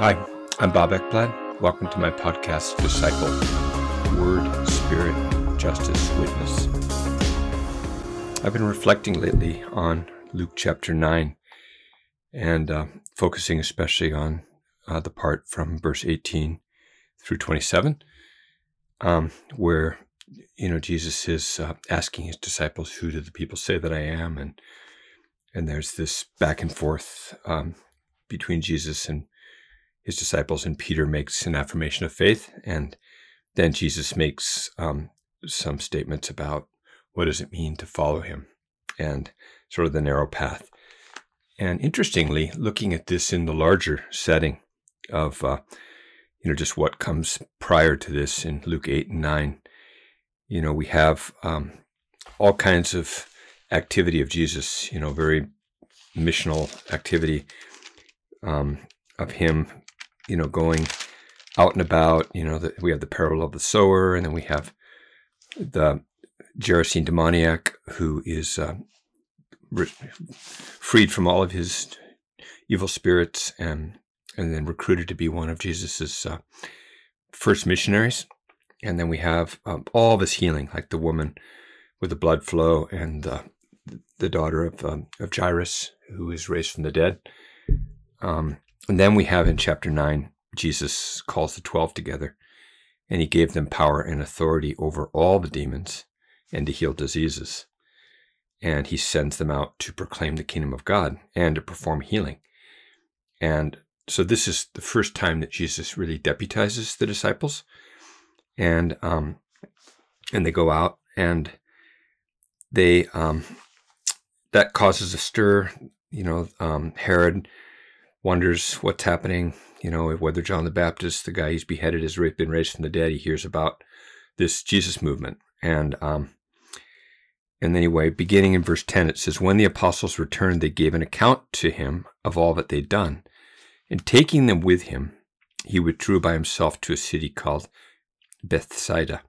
Hi, I'm Bob Ekblad. Welcome to my podcast, Disciple, Word, Spirit, Justice, Witness. I've been reflecting lately on Luke chapter 9 and focusing especially on the part from verse 18 through 27, where Jesus is asking his disciples, who do the people say that I am? And there's this back and forth between Jesus and his disciples, and Peter makes an affirmation of faith, and then Jesus makes some statements about what does it mean to follow him, and sort of the narrow path. And interestingly, looking at this in the larger setting of just what comes prior to this in Luke 8 and 9, we have all kinds of activity of Jesus, very missional activity of him, going out and about. We have the parable of the sower, and then we have the Gerasene demoniac who is freed from all of his evil spirits and then recruited to be one of Jesus's first missionaries. And then we have all this healing, like the woman with the blood flow and the daughter of Jairus, who is raised from the dead. And then we have in chapter 9, Jesus calls the 12 together, and he gave them power and authority over all the demons and to heal diseases. And he sends them out to proclaim the kingdom of God and to perform healing. And so this is the first time that Jesus really deputizes the disciples, and they go out, and they that causes a stir. Herod wonders what's happening, whether John the Baptist, the guy he's beheaded, has been raised from the dead. He hears about this Jesus movement. And anyway, beginning in verse 10, it says, when the apostles returned, they gave an account to him of all that they'd done. And taking them with him, he withdrew by himself to a city called Bethsaida.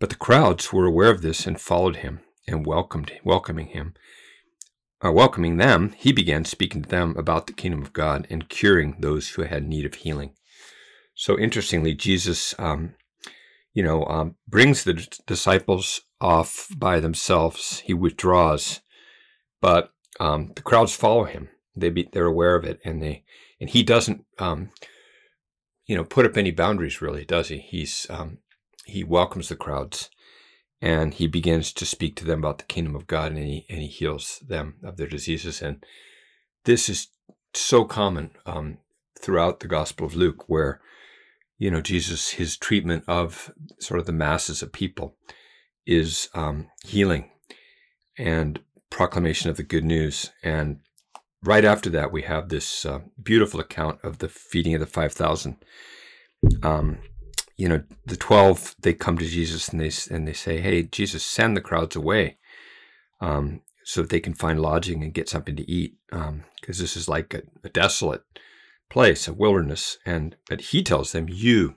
But the crowds were aware of this and followed him, and welcoming them, he began speaking to them about the kingdom of God and curing those who had need of healing. So interestingly, Jesus, brings the disciples off by themselves. He withdraws, but the crowds follow him. They're aware of it, and he doesn't, put up any boundaries really, does he? He welcomes the crowds, and he begins to speak to them about the kingdom of God, and he heals them of their diseases. And this is so common throughout the Gospel of Luke, where Jesus, his treatment of sort of the masses of people is healing and proclamation of the good news. And right after that, we have this beautiful account of the feeding of the 5,000. The 12, they come to Jesus and they say, hey, Jesus, send the crowds away so that they can find lodging and get something to eat, because this is like a desolate place, a wilderness. But he tells them, you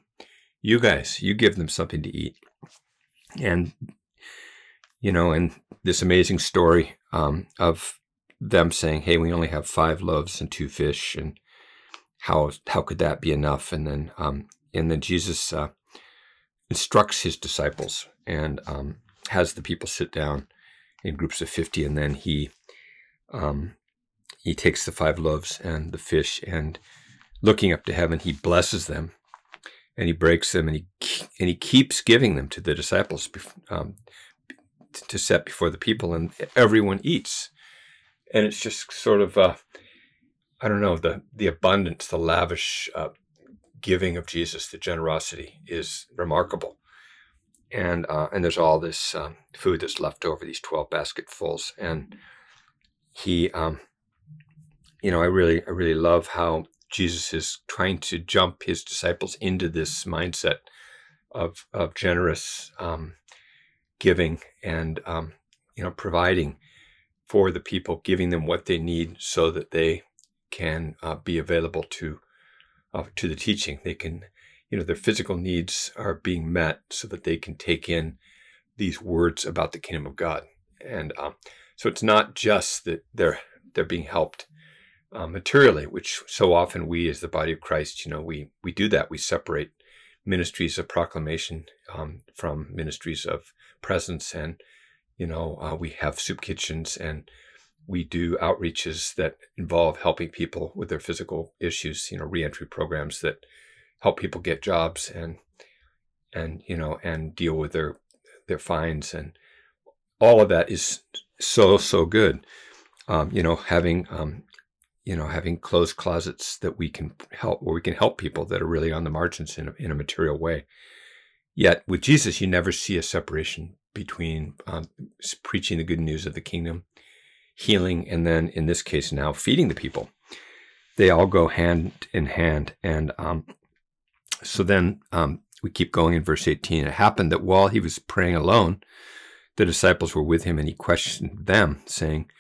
guys, give them something to eat. And, and this amazing story of them saying, hey, we only have 5 loaves and 2 fish, and how could that be enough? And then Jesus instructs his disciples and has the people sit down in groups of 50, and then he takes the 5 loaves and the fish, and looking up to heaven, he blesses them, and he breaks them, and he keeps giving them to the disciples to set before the people, and everyone eats. And it's just sort of, the abundance, the lavish giving of Jesus, the generosity is remarkable. And there's all this food that's left over, these 12 basketfuls, and he... I really love how Jesus is trying to jump his disciples into this mindset of generous giving and providing for the people, giving them what they need so that they can be available to the teaching. They can, their physical needs are being met so that they can take in these words about the kingdom of God. And so it's not just that they're being helped materially, which so often we as the body of Christ, we do that. We separate ministries of proclamation from ministries of presence, and we have soup kitchens and we do outreaches that involve helping people with their physical issues, reentry programs that help people get jobs and deal with their fines, and all of that is so good. Having closed closets that we can help people that are really on the margins in a material way. Yet with Jesus, you never see a separation between preaching the good news of the kingdom, healing, and then in this case now feeding the people. They all go hand in hand. And so then we keep going in verse 18. It happened that while he was praying alone, the disciples were with him, and he questioned them, saying,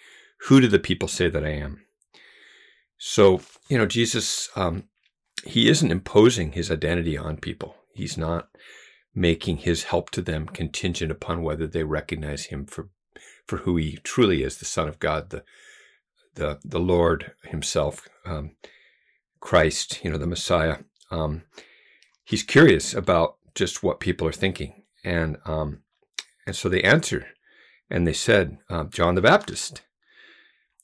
"Who do the people say that I am?" So, Jesus, he isn't imposing his identity on people. He's not making his help to them contingent upon whether they recognize him for who he truly is, the Son of God, the Lord himself, Christ, the Messiah. He's curious about just what people are thinking. And so they answer, and they said, John the Baptist.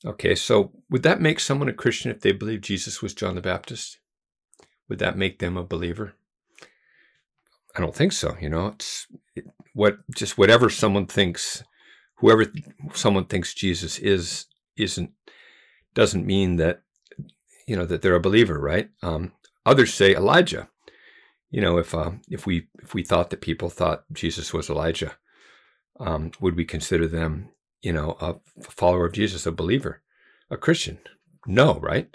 Okay, so would that make someone a Christian if they believed Jesus was John the Baptist? Would that make them a believer? I don't think so. Whatever someone thinks, whoever someone thinks Jesus is, doesn't mean that, that they're a believer, right? Others say Elijah. If we thought that people thought Jesus was Elijah, would we consider them a follower of Jesus, a believer, a Christian? No, right?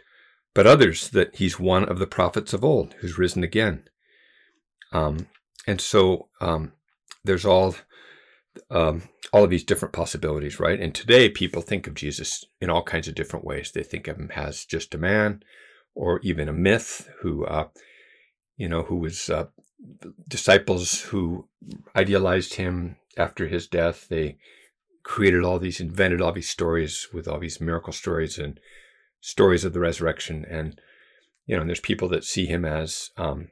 But others, that he's one of the prophets of old who's risen again. And so there's all of these different possibilities, right? And today people think of Jesus in all kinds of different ways. They think of him as just a man, or even a myth who was disciples who idealized him after his death. They invented all these stories with all these miracle stories and stories of the resurrection. And, and there's people that see him as the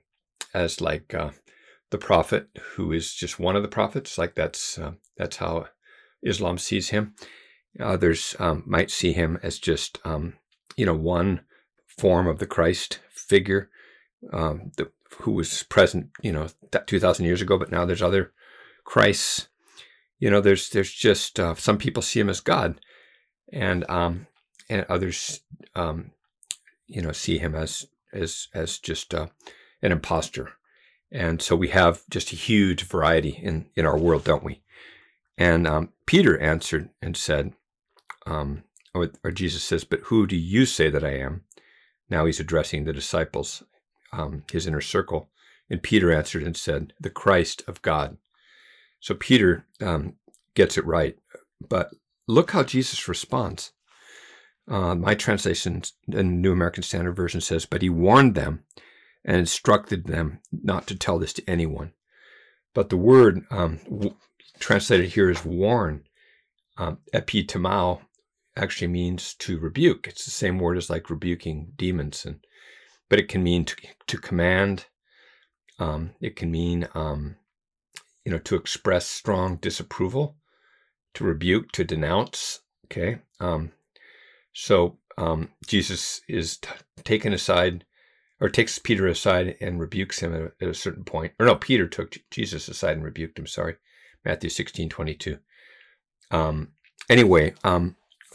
prophet who is just one of the prophets. Like that's how Islam sees him. Others might see him as just, one form of the Christ figure who was present, 2,000 years ago, but now there's other Christs. There's just some people see him as God, and others, see him as just an imposter. And so we have just a huge variety in our world, don't we? And Peter answered and said, or Jesus says, "But who do you say that I am?" Now he's addressing the disciples, his inner circle. And Peter answered and said, "The Christ of God." So Peter gets it right, but look how Jesus responds. My translation in New American Standard Version says, "But he warned them and instructed them not to tell this to anyone." But the word translated here as warn, epitimao, actually means to rebuke. It's the same word as like rebuking demons, but it can mean to command. It can mean to express strong disapproval, to rebuke, to denounce. Okay. So Jesus is taken aside, or takes Peter aside and rebukes him at a certain point. Or no, Peter took Jesus aside and rebuked him. Sorry. Matthew 16:22.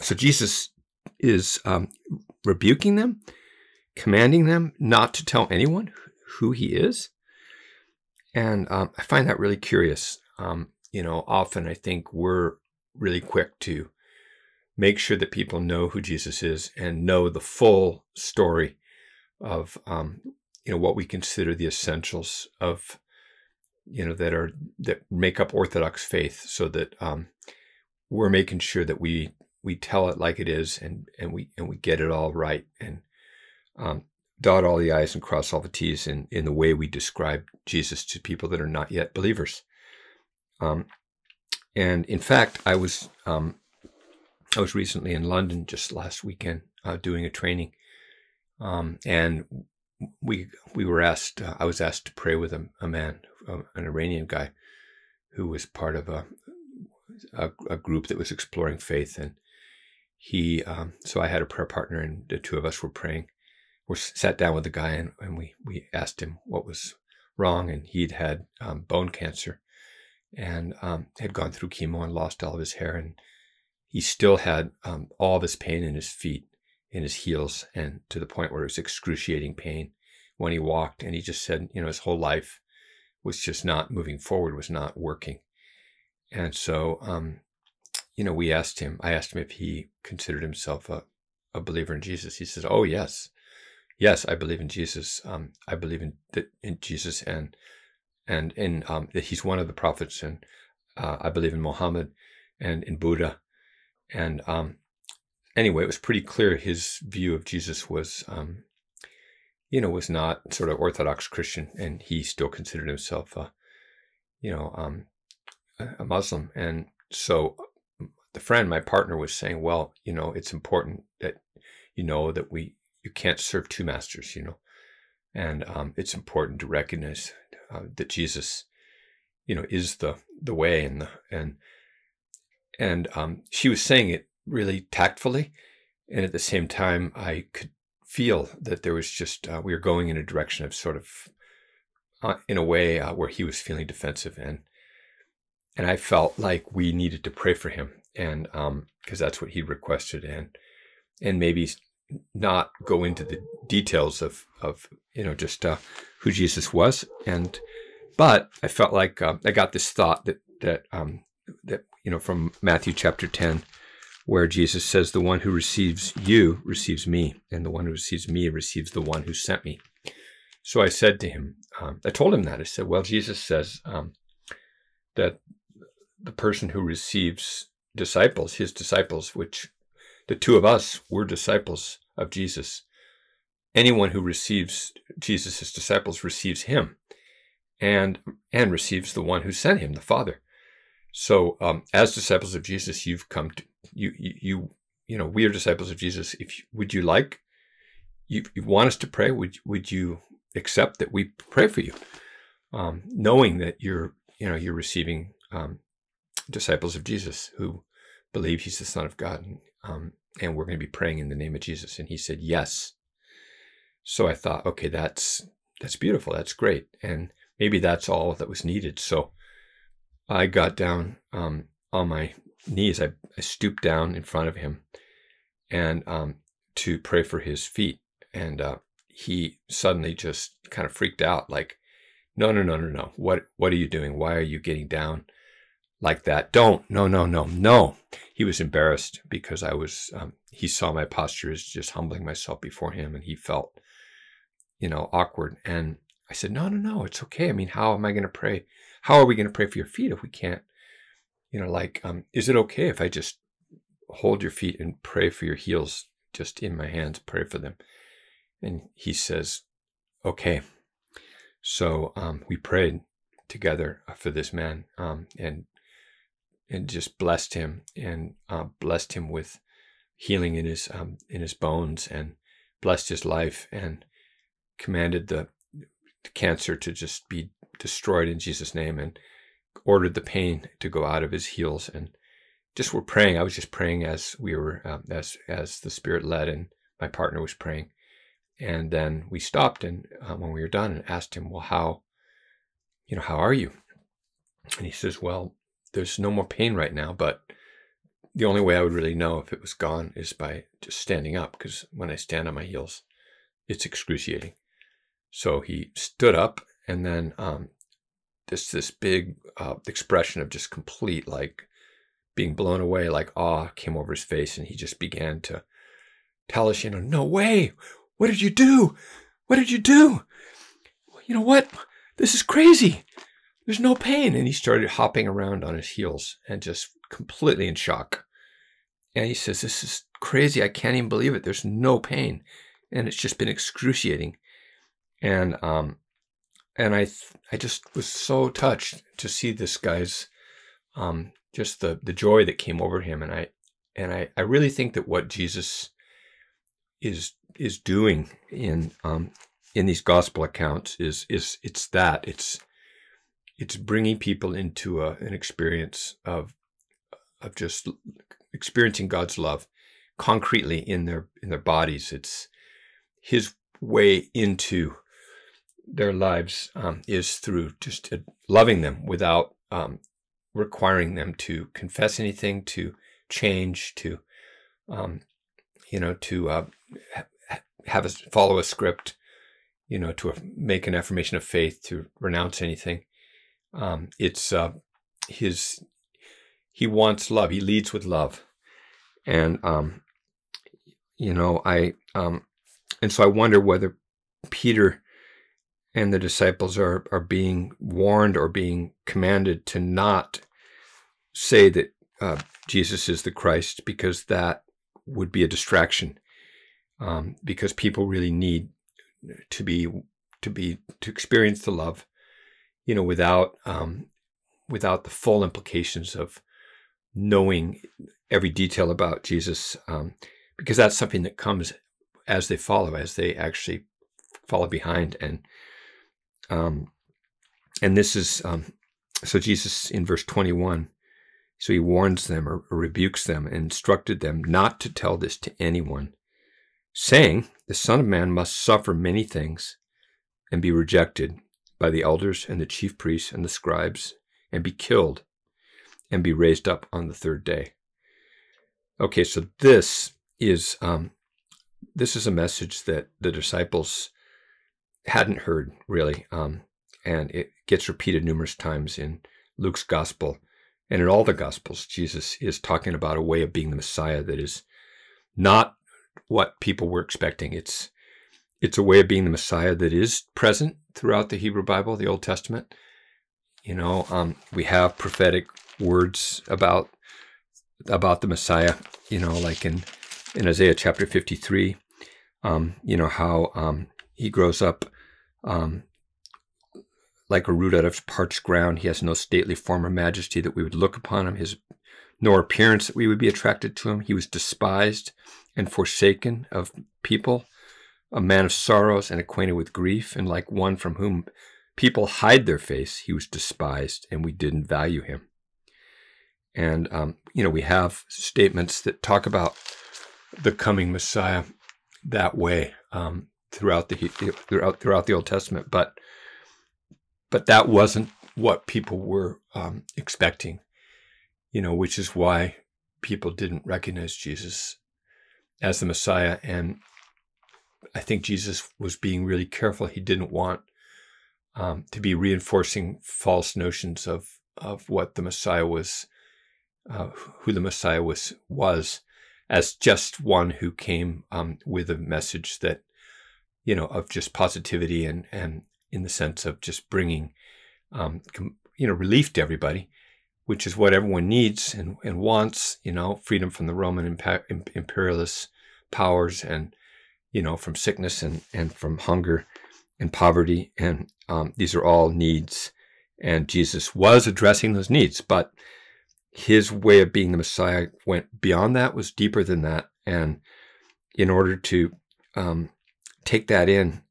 So Jesus is rebuking them, commanding them not to tell anyone who he is. And I find that really curious. Often I think we're really quick to make sure that people know who Jesus is and know the full story of, what we consider the essentials of, that make up Orthodox faith, so that we're making sure that we tell it like it is, and we get it all right, and dot all the I's and cross all the T's in the way we describe Jesus to people that are not yet believers. And in fact, I was recently in London just last weekend, doing a training, and we were asked. I was asked to pray with a man, an Iranian guy, who was part of a group that was exploring faith, and he. So I had a prayer partner, and the two of us were praying. We sat down with the guy, and we asked him what was wrong, and he'd had bone cancer, and had gone through chemo and lost all of his hair, and he still had all of his pain in his feet, in his heels, and to the point where it was excruciating pain when he walked. And he just said, you know, his whole life was just not moving forward, was not working. And so, you know, I asked him if he considered himself a believer in Jesus. He says, oh, yes. Yes, I believe in Jesus. I believe in Jesus and in that he's one of the prophets, and I believe in Muhammad and in Buddha. And anyway, it was pretty clear his view of Jesus was, you know, was not sort of Orthodox Christian, and he still considered himself, you know, a Muslim. And so the friend, my partner, was saying, well, you know, it's important that you know that you can't serve two masters, you know, and it's important to recognize that Jesus, you know, is the way and she was saying it really tactfully, and at the same time I could feel that there was just we were going in a direction of sort of in a way where he was feeling defensive, and I felt like we needed to pray for him, and because that's what he requested, and maybe not go into the details of you know, just who Jesus was. And but I felt like I got this thought that you know, from Matthew chapter 10, where Jesus says, the one who receives you receives me, and the one who receives me receives the one who sent me. So I said to him, I told him that. I said, well, Jesus says that the person who receives disciples, his disciples, which the two of us were disciples of Jesus. Anyone who receives Jesus' disciples receives him, and receives the one who sent him, the Father. So, as disciples of Jesus, you've come to you know, we are disciples of Jesus. Would you want us to pray? Would you accept that we pray for you, knowing that you're receiving disciples of Jesus who believe he's the Son of God. And we're going to be praying in the name of Jesus. And he said, yes. So I thought, okay, that's beautiful. That's great. And maybe that's all that was needed. So I got down on my knees. I stooped down in front of him and to pray for his feet. And he suddenly just kind of freaked out, like, no. What are you doing? Why are you getting down like that? Don't. No. He was embarrassed because I was, he saw my posture as just humbling myself before him, and he felt, you know, awkward. And I said, no, it's okay. I mean, how am I going to pray? How are we going to pray for your feet if we can't, you know, like, is it okay if I just hold your feet and pray for your heels just in my hands, pray for them? And he says, okay. So we prayed together for this man, and just blessed him, and blessed him with healing in his bones, and blessed his life, and commanded the cancer to just be destroyed in Jesus' name, and ordered the pain to go out of his heels, and just were praying. I was just praying as we were as the Spirit led, and my partner was praying, and then we stopped, and when we were done, and asked him, well, how are you? And he says, well, there's no more pain right now, but the only way I would really know if it was gone is by just standing up, because when I stand on my heels, it's excruciating. So he stood up, and then just this big expression of just complete, like, being blown away, like awe came over his face, and he just began to tell us, you know, no way! What did you do? What did you do? You know what? This is crazy! There's no pain. And he started hopping around on his heels and just completely in shock. And he says, this is crazy. I can't even believe it. There's no pain. And it's just been excruciating. And I just was so touched to see this guy's, just the joy that came over him. And I really think that what Jesus is doing in these gospel accounts is it's bringing people into an experience of just experiencing God's love concretely in their bodies. It's His way into their lives is through just loving them without requiring them to confess anything, to change, to have us follow a script, to make an affirmation of faith, to renounce anything. He wants love. He leads with love. And, so I wonder whether Peter and the disciples are being warned or being commanded to not say that Jesus is the Christ, because that would be a distraction, because people really need to experience the love, without the full implications of knowing every detail about Jesus, because that's something that comes as they follow, as they actually follow behind. And this is, so Jesus in verse 21, so he warns them or rebukes them and instructed them not to tell this to anyone, saying, the Son of Man must suffer many things and be rejected by the elders and the chief priests and the scribes, and be killed and be raised up on the third day. Okay, so this is a message that the disciples hadn't heard, really, and it gets repeated numerous times in Luke's gospel. And in all the Gospels, Jesus is talking about a way of being the Messiah that is not what people were expecting. It's a way of being the Messiah that is present throughout the Hebrew Bible, the Old Testament. We have prophetic words about the Messiah. Like in Isaiah chapter 53, how he grows up like a root out of parched ground. He has no stately form or majesty that we would look upon him, nor appearance that we would be attracted to him. He was despised and forsaken of people, a man of sorrows and acquainted with grief, and like one from whom people hide their face, he was despised, and we didn't value him. And, we have statements that talk about the coming Messiah that way throughout the Old Testament, but that wasn't what people were expecting, which is why people didn't recognize Jesus as the Messiah. And I think Jesus was being really careful. He didn't want to be reinforcing false notions of what the Messiah was, who the Messiah was as just one who came with a message that, of just positivity and in the sense of just bringing, relief to everybody, which is what everyone needs and wants, freedom from the Roman imperialist powers and, from sickness and from hunger and poverty. And these are all needs. And Jesus was addressing those needs, but his way of being the Messiah went beyond that, was deeper than that. And in order to take that in,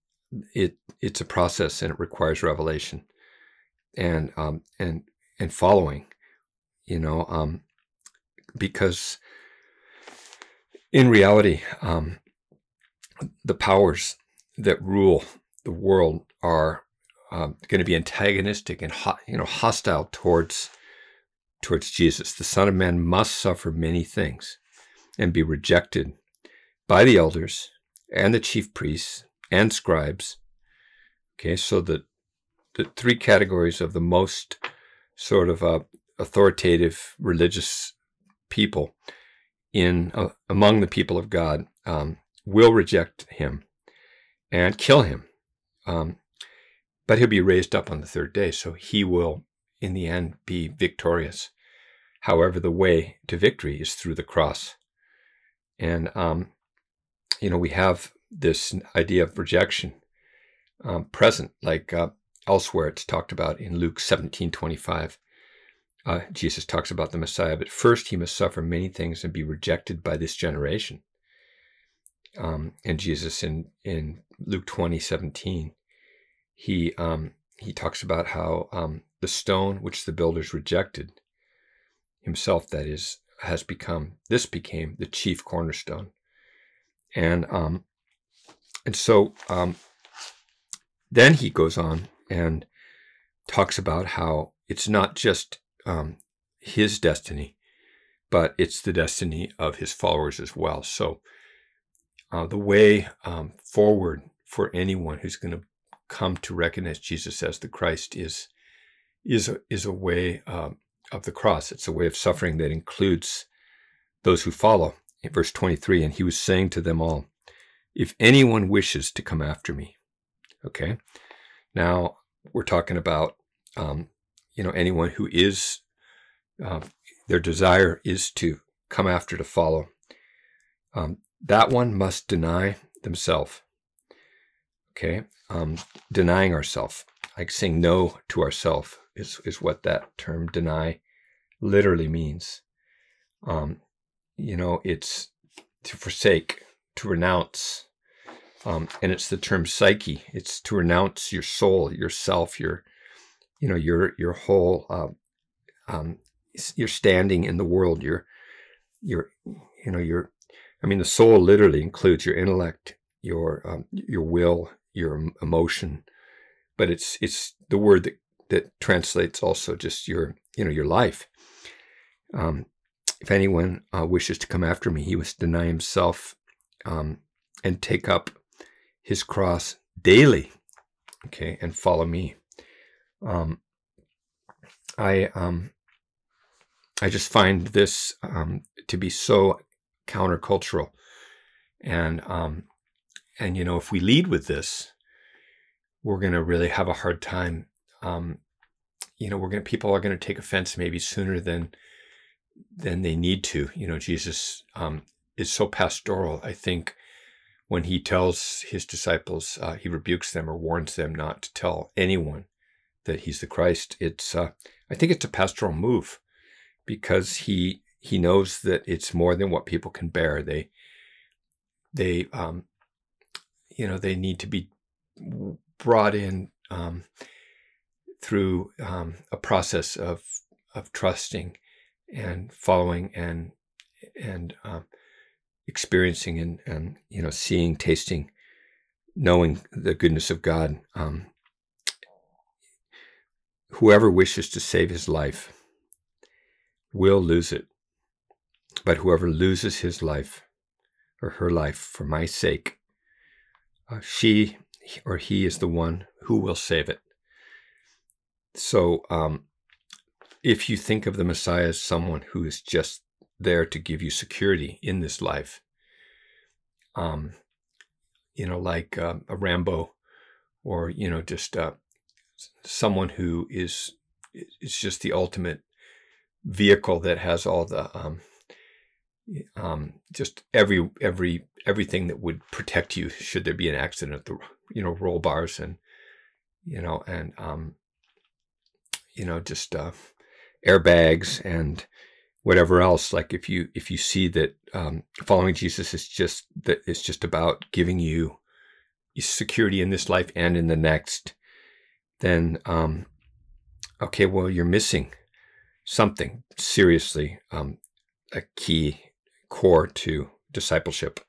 it's a process, and it requires revelation and following, because in reality, the powers that rule the world are going to be antagonistic and hostile towards Jesus. The Son of Man must suffer many things and be rejected by the elders and the chief priests and scribes. Okay, so the three categories of the most sort of authoritative religious people among the people of God will reject him and kill him. But he'll be raised up on the third day, so he will, in the end, be victorious. However, the way to victory is through the cross. And, we have this idea of rejection present, like elsewhere it's talked about in Luke 17.25. Jesus talks about the Messiah, but first he must suffer many things and be rejected by this generation. and Jesus in Luke 20:17, he talks about how the stone which the builders rejected, himself that is, became the chief cornerstone. And so then he goes on and talks about how it's not just his destiny, but it's the destiny of his followers as well. So the way forward for anyone who's going to come to recognize Jesus as the Christ is a way of the cross. It's a way of suffering that includes those who follow. In verse 23, and he was saying to them all, if anyone wishes to come after me, okay? Now we're talking about, anyone who is, their desire is to come after, to follow. That one must deny themselves, okay? Denying ourselves, like saying no to ourselves is what that term deny literally means. It's to forsake, to renounce, and it's the term psyche. It's to renounce your soul, yourself, your whole, your standing in the world. The soul literally includes your intellect, your will, your emotion, but it's the word that translates also just your life. If anyone wishes to come after me, he must deny himself and take up his cross daily, okay, and follow me. I just find this to be so countercultural, and if we lead with this, we're going to really have a hard time. People are going to take offense maybe sooner than they need to. Jesus is so pastoral. I think when he tells his disciples, he rebukes them or warns them not to tell anyone that he's the Christ. It's I think it's a pastoral move because he knows that it's more than what people can bear. They need to be brought in through a process of trusting and following and experiencing and seeing, tasting, knowing the goodness of God. Whoever wishes to save his life will lose it, but whoever loses his life or her life for my sake, she or he is the one who will save it. So, if you think of the Messiah as someone who is just there to give you security in this life, like a Rambo, or just someone who is just the ultimate vehicle that has all the just everything that would protect you should there be an accident, the roll bars and airbags and whatever else. Like if you see that following Jesus is just that, it's just about giving you security in this life and in the next, then you're missing something seriously, a key core to discipleship.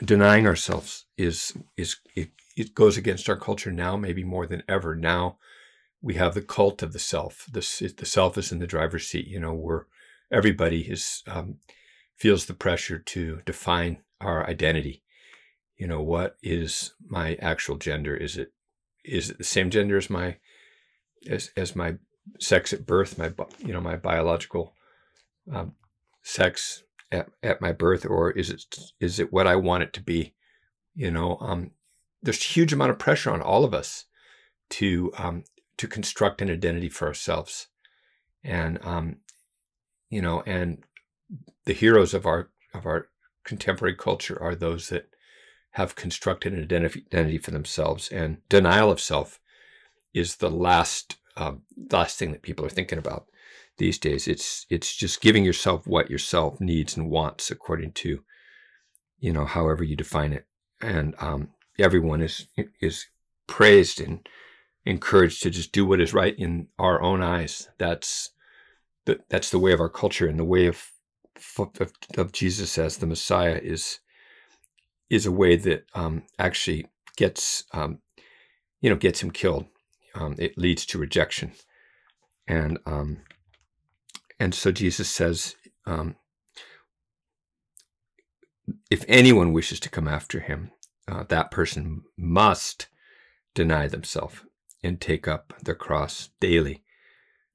Denying ourselves it goes against our culture now, maybe more than ever. Now we have the cult of the self. The self is in the driver's seat, where everybody is feels the pressure to define our identity. What is my actual gender? Is it the same gender as my sex at birth, my biological sex at my birth, or is it what I want it to be? There's a huge amount of pressure on all of us to construct an identity for ourselves. And the heroes of our contemporary culture are those that have constructed an identity for themselves, and denial of self is the last thing that people are thinking about these days. It's just giving yourself what yourself needs and wants according to you know, however you define it. And everyone is praised and encouraged to just do what is right in our own eyes. That's the way of our culture, and the way of Jesus as the Messiah is a way that actually gets him killed. It leads to rejection, and so Jesus says, if anyone wishes to come after him, that person must deny themselves and take up their cross daily.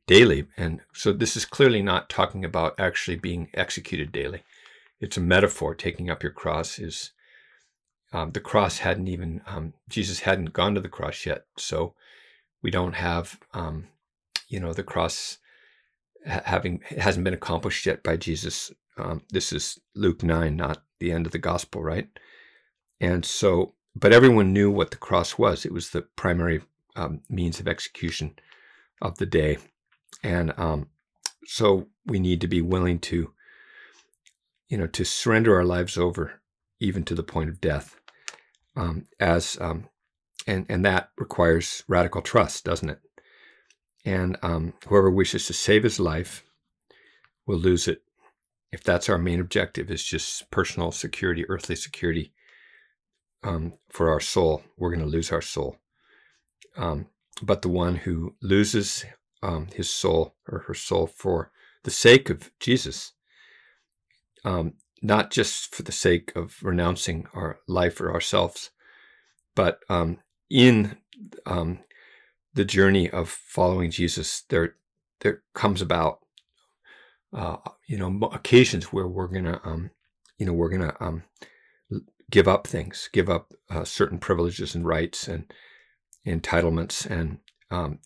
And so this is clearly not talking about actually being executed daily. It's a metaphor. Taking up your cross is the cross hadn't even, Jesus hadn't gone to the cross yet. So we don't have, the cross hasn't been accomplished yet by Jesus. This is Luke 9, not the end of the gospel, right? And so, but everyone knew what the cross was. It was the primary means of execution of the day. And so we need to be willing to, to surrender our lives over, even to the point of death. And that requires radical trust, doesn't it? And whoever wishes to save his life will lose it. If that's our main objective, is just personal security, earthly security for our soul, we're going to lose our soul. But the one who loses his soul or her soul for the sake of Jesus, not just for the sake of renouncing our life or ourselves, but in the journey of following Jesus, there comes about occasions where we're gonna give up things, certain privileges and rights and entitlements,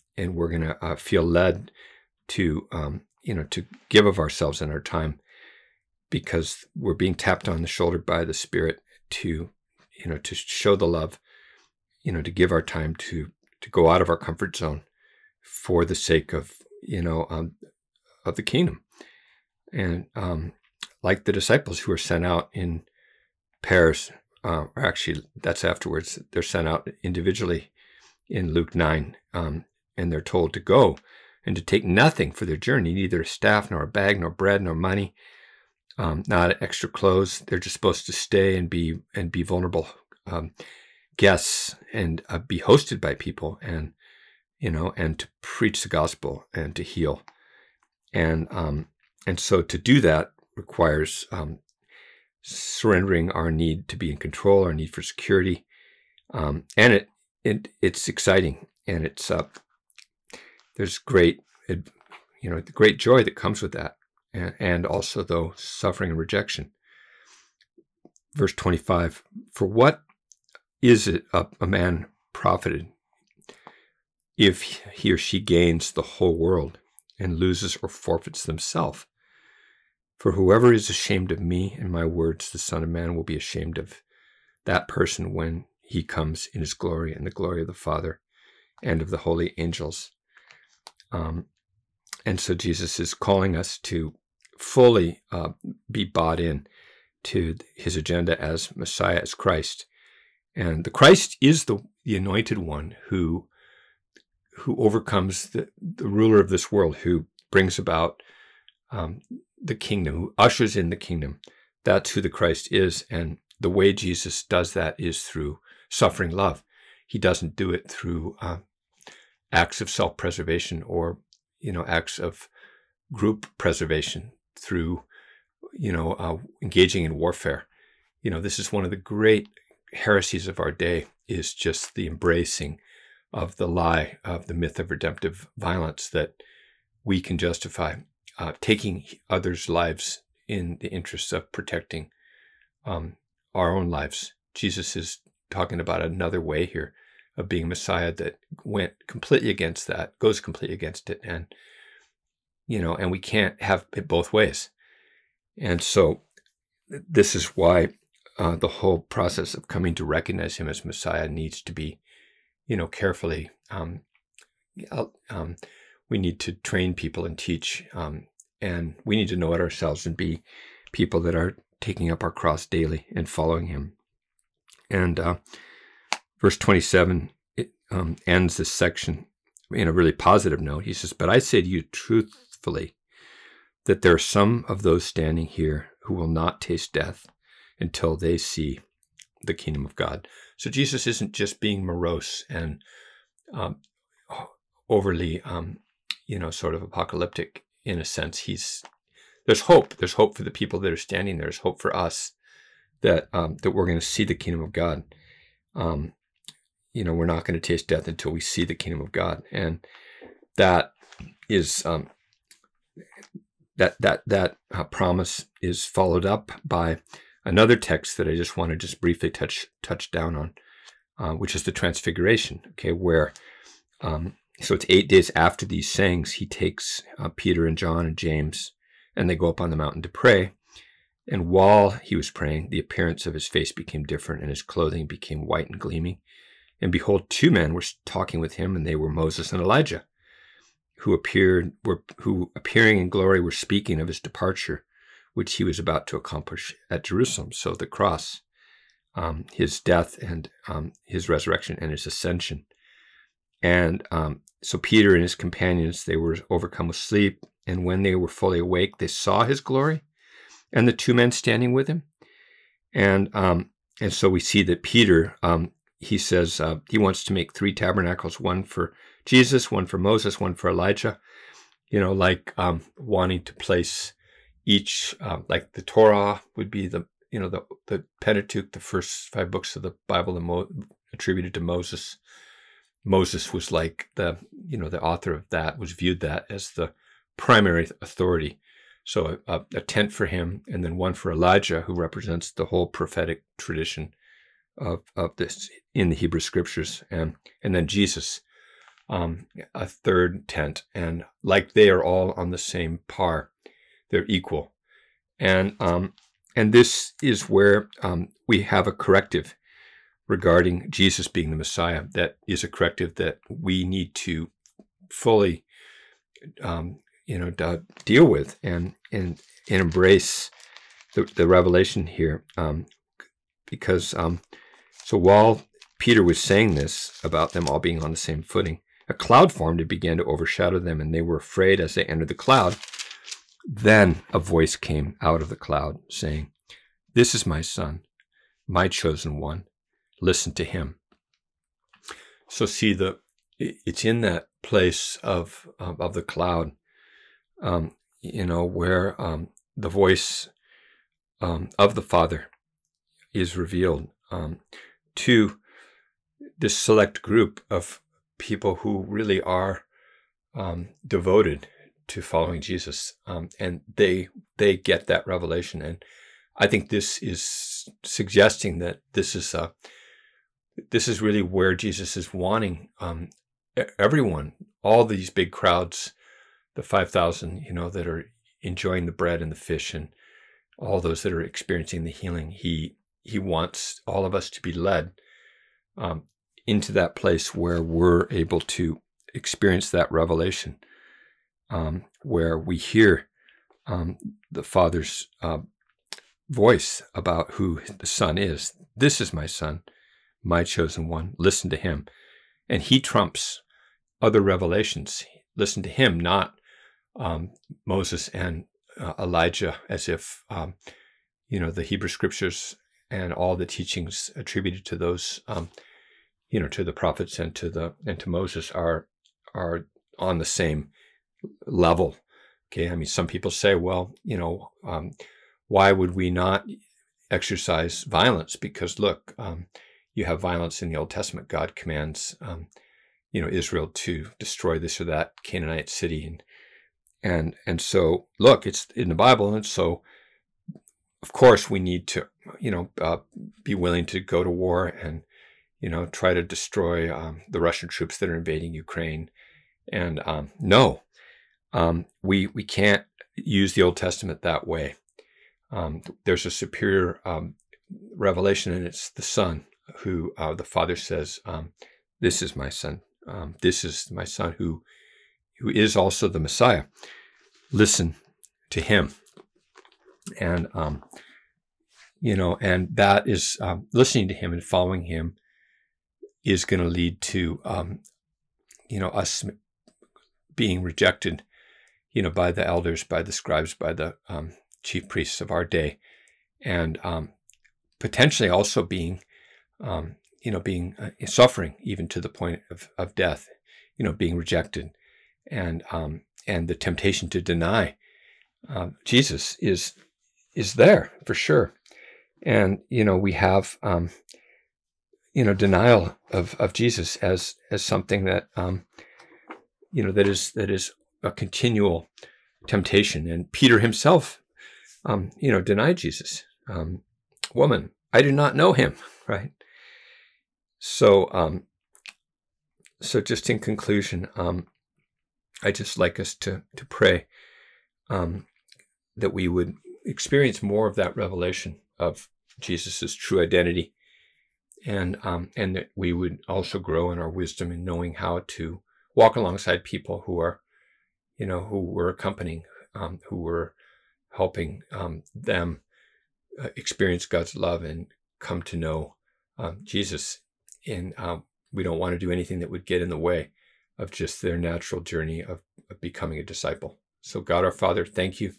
and we're gonna feel led to to give of ourselves and our time, because we're being tapped on the shoulder by the Spirit to, to show the love, to give our time, to go out of our comfort zone for the sake of, of the kingdom. And like the disciples who are sent out in pairs, or actually that's afterwards, they're sent out individually in Luke 9, and they're told to go and to take nothing for their journey, neither a staff, nor a bag, nor bread, nor money, not extra clothes. They're just supposed to stay and be vulnerable guests and be hosted by people, and and to preach the gospel and to heal, and so to do that requires surrendering our need to be in control, our need for security, and it's exciting, and it's there's great the great joy that comes with that. And also, though, suffering and rejection. Verse 25, for what is it a man profited if he or she gains the whole world and loses or forfeits themselves? For whoever is ashamed of me and my words, the Son of Man will be ashamed of that person when he comes in his glory and the glory of the Father and of the holy angels. And so Jesus is calling us to fully be bought in to his agenda as Messiah, as Christ. And the Christ is the anointed one who overcomes the ruler of this world, who brings about the kingdom, who ushers in the kingdom. That's who the Christ is. And the way Jesus does that is through suffering love. He doesn't do it through acts of self-preservation or acts of group preservation through, engaging in warfare. This is one of the great heresies of our day, is just the embracing of the lie of the myth of redemptive violence, that we can justify taking others' lives in the interests of protecting our own lives. Jesus is talking about another way here of being Messiah that goes completely against it. And, and we can't have it both ways. And so this is why the whole process of coming to recognize him as Messiah needs to be, carefully. We need to train people and teach, and we need to know it ourselves and be people that are taking up our cross daily and following him. And verse 27 ends this section in a really positive note. He says, "But I say to you truthfully that there are some of those standing here who will not taste death until they see the kingdom of God." So Jesus isn't just being morose and overly, sort of apocalyptic in a sense. There's hope. There's hope for the people that are standing there. There's hope for us that we're going to see the kingdom of God. We're not going to taste death until we see the kingdom of God, and that is that promise is followed up by another text that I just want to briefly touch down on, which is the Transfiguration. Okay, where so it's 8 days after these sayings, he takes Peter and John and James, and they go up on the mountain to pray. And while he was praying, the appearance of his face became different, and his clothing became white and gleaming. And behold, two men were talking with him, and they were Moses and Elijah, who appearing in glory were speaking of his departure, which he was about to accomplish at Jerusalem. So the cross, his death, and his resurrection, and his ascension. And so Peter and his companions, they were overcome with sleep, and when they were fully awake, they saw his glory and the two men standing with him. And so we see that Peter, he says he wants to make three tabernacles, one for Jesus, one for Moses, one for Elijah, wanting to place each, like the Torah would be the Pentateuch, the first five books of the Bible attributed to Moses. Moses was like the author of that, was viewed that as the primary authority. So a tent for him, and then one for Elijah, who represents the whole prophetic tradition of this in the Hebrew Scriptures, and then Jesus, a third tent, and like they are all on the same par, they're equal, and this is where we have a corrective regarding Jesus being the Messiah. That is a corrective that we need to fully deal with and embrace the revelation here, because so while Peter was saying this about them all being on the same footing, a cloud formed and began to overshadow them, and they were afraid as they entered the cloud. Then a voice came out of the cloud saying, "This is my son, my chosen one. Listen to him." So see, it's in that place of the cloud, where the voice of the Father is revealed to this select group of people who really are devoted to following Jesus, and they get that revelation. And I think this is suggesting that this is really where Jesus is wanting everyone, all these big crowds, the 5,000, that are enjoying the bread and the fish, and all those that are experiencing the healing. He wants all of us to be led into that place where we're able to experience that revelation, where we hear the Father's voice about who the Son is. "This is my Son, my chosen one. Listen to him." And he trumps other revelations. Listen to him, not Moses and Elijah, as if the Hebrew Scriptures and all the teachings attributed to those, to the prophets and to Moses are on the same level. Okay, I mean, some people say, well, why would we not exercise violence? Because look, you have violence in the Old Testament. God commands, Israel to destroy this or that Canaanite city, and so look, it's in the Bible, and so of course we need to, be willing to go to war and, try to destroy the Russian troops that are invading Ukraine. And no, we can't use the Old Testament that way. There's a superior revelation, and it's the Son who the Father says, "This is my Son. This is my Son who is also the Messiah. Listen to him." And you know, and that is listening to him and following him is going to lead to, you know, us being rejected, you know, by the elders, by the scribes, by the chief priests of our day, and potentially also being, you know, being suffering even to the point of death, you know, being rejected, and the temptation to deny Jesus is there for sure, and you know we have you know denial of Jesus as something that you know that is a continual temptation, and Peter himself you know denied Jesus. Woman, I do not know him, right? So so just in conclusion, I just like us to pray that we would experience more of that revelation of Jesus's true identity, and that we would also grow in our wisdom in knowing how to walk alongside people who are, you know, who were accompanying, who were helping them experience God's love and come to know Jesus. And we don't want to do anything that would get in the way of just their natural journey of becoming a disciple. So God, our Father, thank you,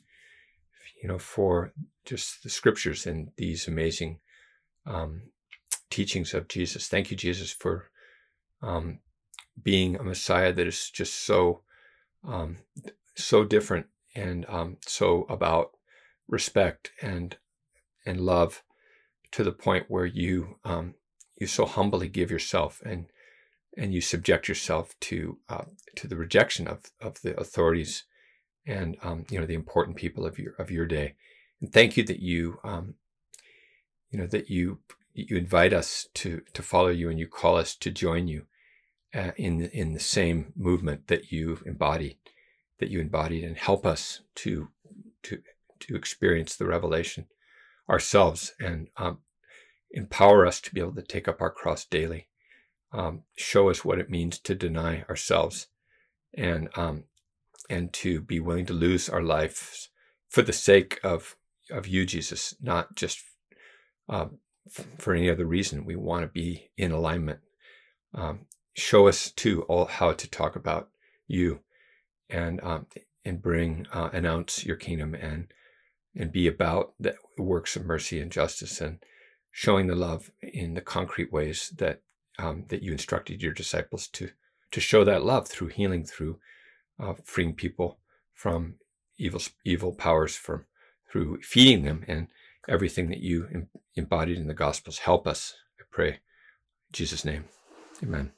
you know, for just the scriptures and these amazing teachings of Jesus. Thank you, Jesus, for being a Messiah that is just so, so different and so about respect and love, to the point where you you so humbly give yourself and you subject yourself to the rejection of the authorities and you know the important people of your day. And thank you that you you know that you invite us to follow you, and you call us to join you in the same movement that you embodied, and help us to experience the revelation ourselves, and empower us to be able to take up our cross daily. Show us what it means to deny ourselves, and to be willing to lose our lives for the sake of you, Jesus, not just for any other reason. We want to be in alignment. Show us too all how to talk about you, and bring announce your kingdom and be about the works of mercy and justice, and showing the love in the concrete ways that that you instructed your disciples to show that love through healing, through freeing people from evil powers, through feeding them, and everything that you embodied in the Gospels. Help us, I pray, in Jesus' name, amen.